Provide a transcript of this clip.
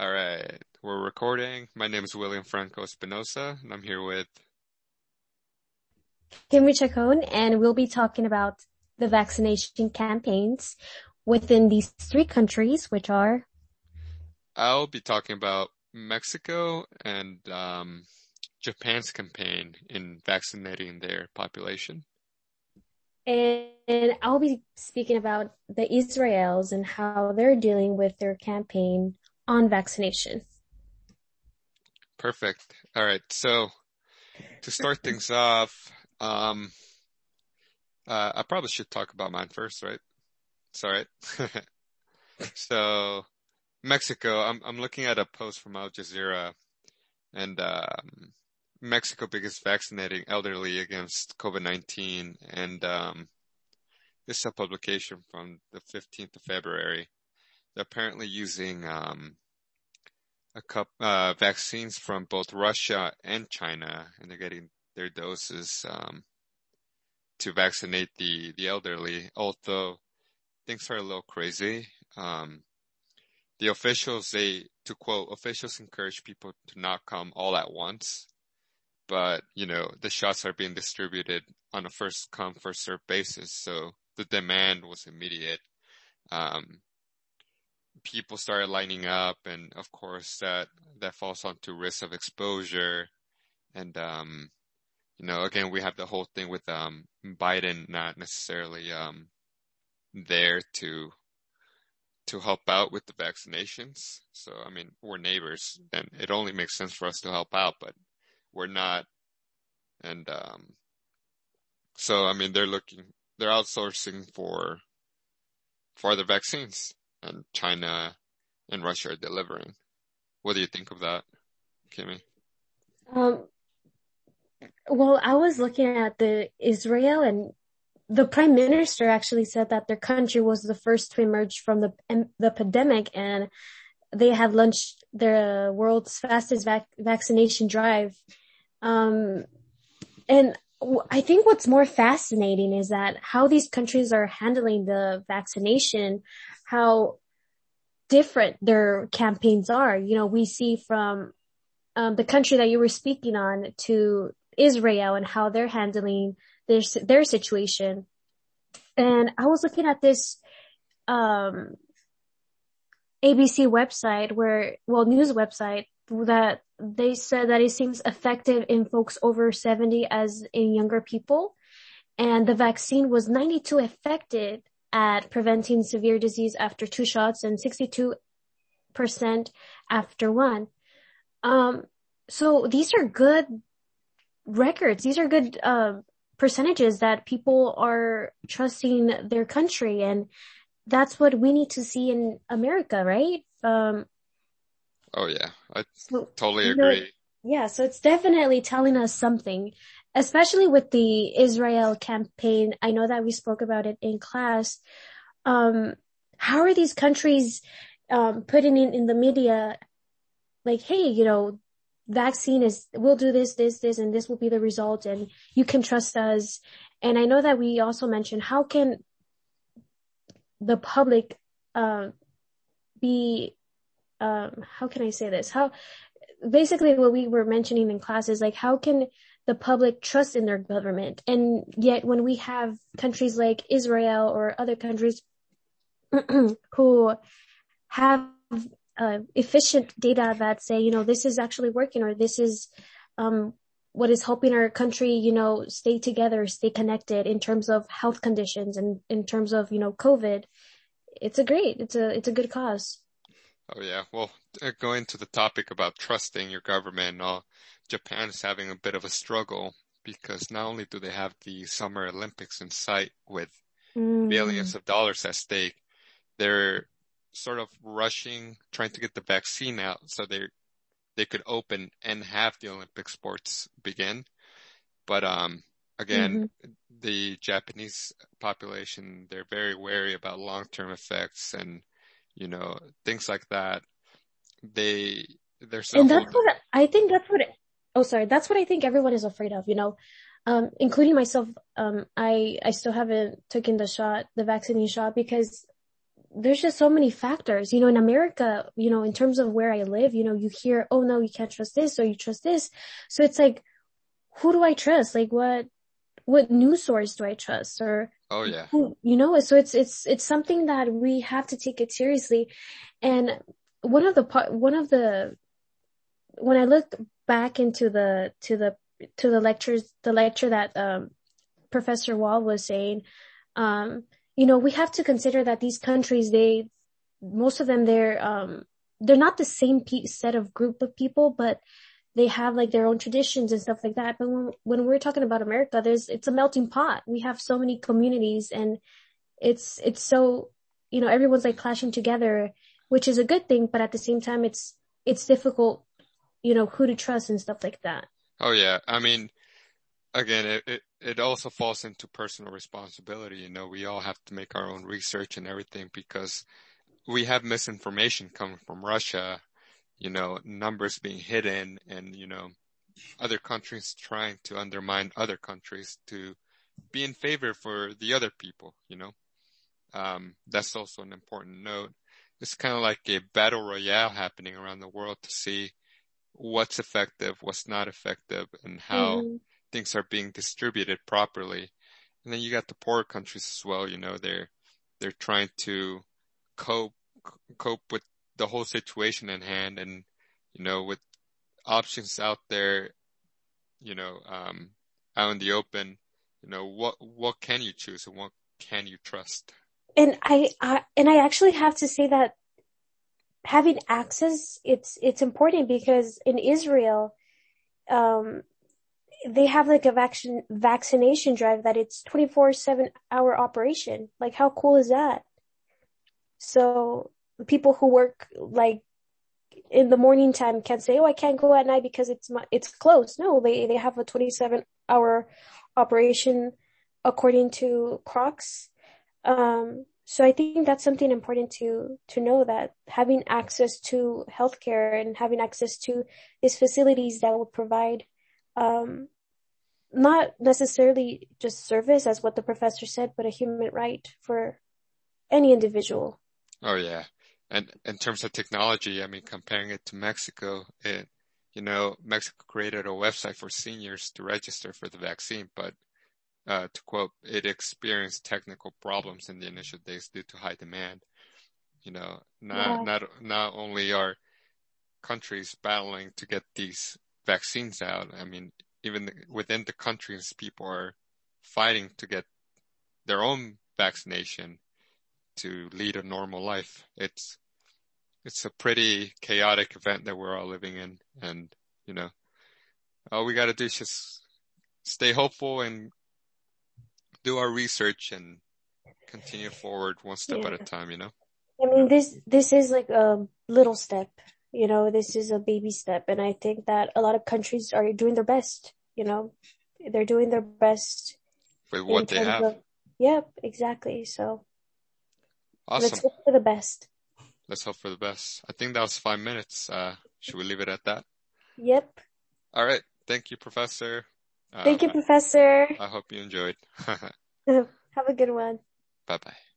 All right, we're recording. My name is William Franco Espinosa, and I'm here with Kimu Chacon, and we'll be talking about the vaccination campaigns within these three countries, which are... I'll be talking about Mexico and Japan's campaign in vaccinating their population. And I'll be speaking about the Israelis and how they're dealing with their campaign on vaccination. Perfect. All right. So to start things off, I probably should talk about mine first, right? It's all right. So Mexico, I'm looking at a post from Al Jazeera, and Mexico begins vaccinating elderly against COVID-19, and this is a publication from the 15th of February. Apparently using vaccines from both Russia and China, and they're getting their doses to vaccinate the elderly, although things are a little crazy. The officials, to quote, officials encourage people to not come all at once, but, you know, the shots are being distributed on a first come, first served basis, so the demand was immediate. People started lining up, and of course that falls onto risk of exposure. And, you know, again, we have the whole thing with, Biden not necessarily, there to help out with the vaccinations. So, I mean, we're neighbors and it only makes sense for us to help out, but we're not. And, so, I mean, they're outsourcing for the vaccines. And China and Russia are delivering. What do you think of that, Kimmy? Well, I was looking at the Israel, and the prime minister actually said that their country was the first to emerge from the pandemic, and they have launched the world's fastest vaccination drive. And I think what's more fascinating is that how these countries are handling the vaccination, how different their campaigns are. You know, we see from the country that you were speaking on to Israel and how they're handling their situation. And I was looking at this ABC website news website, that they said that it seems effective in folks over 70 as in younger people. And the vaccine was 92% effective at preventing severe disease after two shots and 62% after one. So these are good records. These are good percentages that people are trusting their country. And that's what we need to see in America, right? Oh, yeah. I totally agree. Yeah, so it's definitely telling us something, especially with the Israel campaign. I know that we spoke about it in class. How are these countries putting in the media, like, hey, you know, vaccine is, we'll do this, this, this, and this will be the result, and you can trust us. And I know that we also mentioned, how can the public be... how can I say this? How basically what we were mentioning in class is like, how can the public trust in their government? And yet when we have countries like Israel or other countries who have efficient data that say, you know, this is actually working, or this is what is helping our country, you know, stay together, stay connected in terms of health conditions and in terms of, you know, COVID, it's a good cause. Oh, yeah. Well, going to the topic about trusting your government and all, Japan is having a bit of a struggle because not only do they have the Summer Olympics in sight with billions of dollars at stake, they're sort of rushing, trying to get the vaccine out so they could open and have the Olympic sports begin. But again, the Japanese population, they're very wary about long-term effects and, you know, things like that. That's what I think everyone is afraid of, you know, including myself. I still haven't taken the vaccination shot because there's just so many factors, in America, in terms of where I live, you hear, oh no, you can't trust this or you trust this. So it's like, who do I trust? Like what news source do I trust? Or, oh yeah, so it's something that we have to take it seriously. And when I looked back into the lectures, the lecture that, Professor Wall was saying, we have to consider that these countries, most of them, they're not the same set of group of people, but they have like their own traditions and stuff like that. But when we're talking about America, it's a melting pot. We have so many communities, and it's so, everyone's like clashing together, which is a good thing. But at the same time, it's difficult, who to trust and stuff like that. Oh yeah. I mean, again, it also falls into personal responsibility. We all have to make our own research and everything, because we have misinformation coming from Russia, numbers being hidden, and, other countries trying to undermine other countries to be in favor for the other people, That's also an important note. It's kind of like a battle royale happening around the world to see what's effective, what's not effective, and how things are being distributed properly. And then you got the poorer countries as well. They're trying to cope with the whole situation in hand, and, with options out there, out in the open, what can you choose and what can you trust? And I actually have to say that having access, it's important, because in Israel, they have like a vaccination drive that it's 24/7 operation. Like, how cool is that? So people who work like in the morning time can't say, oh, I can't go at night because it's closed. No, they have a 24/7 operation according to Crocs. So I think that's something important to know, that having access to healthcare and having access to these facilities that will provide not necessarily just service, as what the professor said, but a human right for any individual. Oh yeah. And in terms of technology, I mean, comparing it to Mexico, Mexico created a website for seniors to register for the vaccine, but to quote, it experienced technical problems in the initial days due to high demand. Not only are countries battling to get these vaccines out, I mean, even within the countries, people are fighting to get their own vaccination to lead a normal life. It's a pretty chaotic event that we're all living in, and all we got to do is just stay hopeful and do our research and continue forward one step at a time. I mean, this is like a little step. This is a baby step, and I think that a lot of countries are doing their best. They're doing their best with what they have. Yep, exactly. So awesome. Let's hope for the best. I think that was 5 minutes. Should we leave it at that? Yep. All right. Thank you, Professor. Thank you, Professor. I hope you enjoyed. Have a good one. Bye-bye.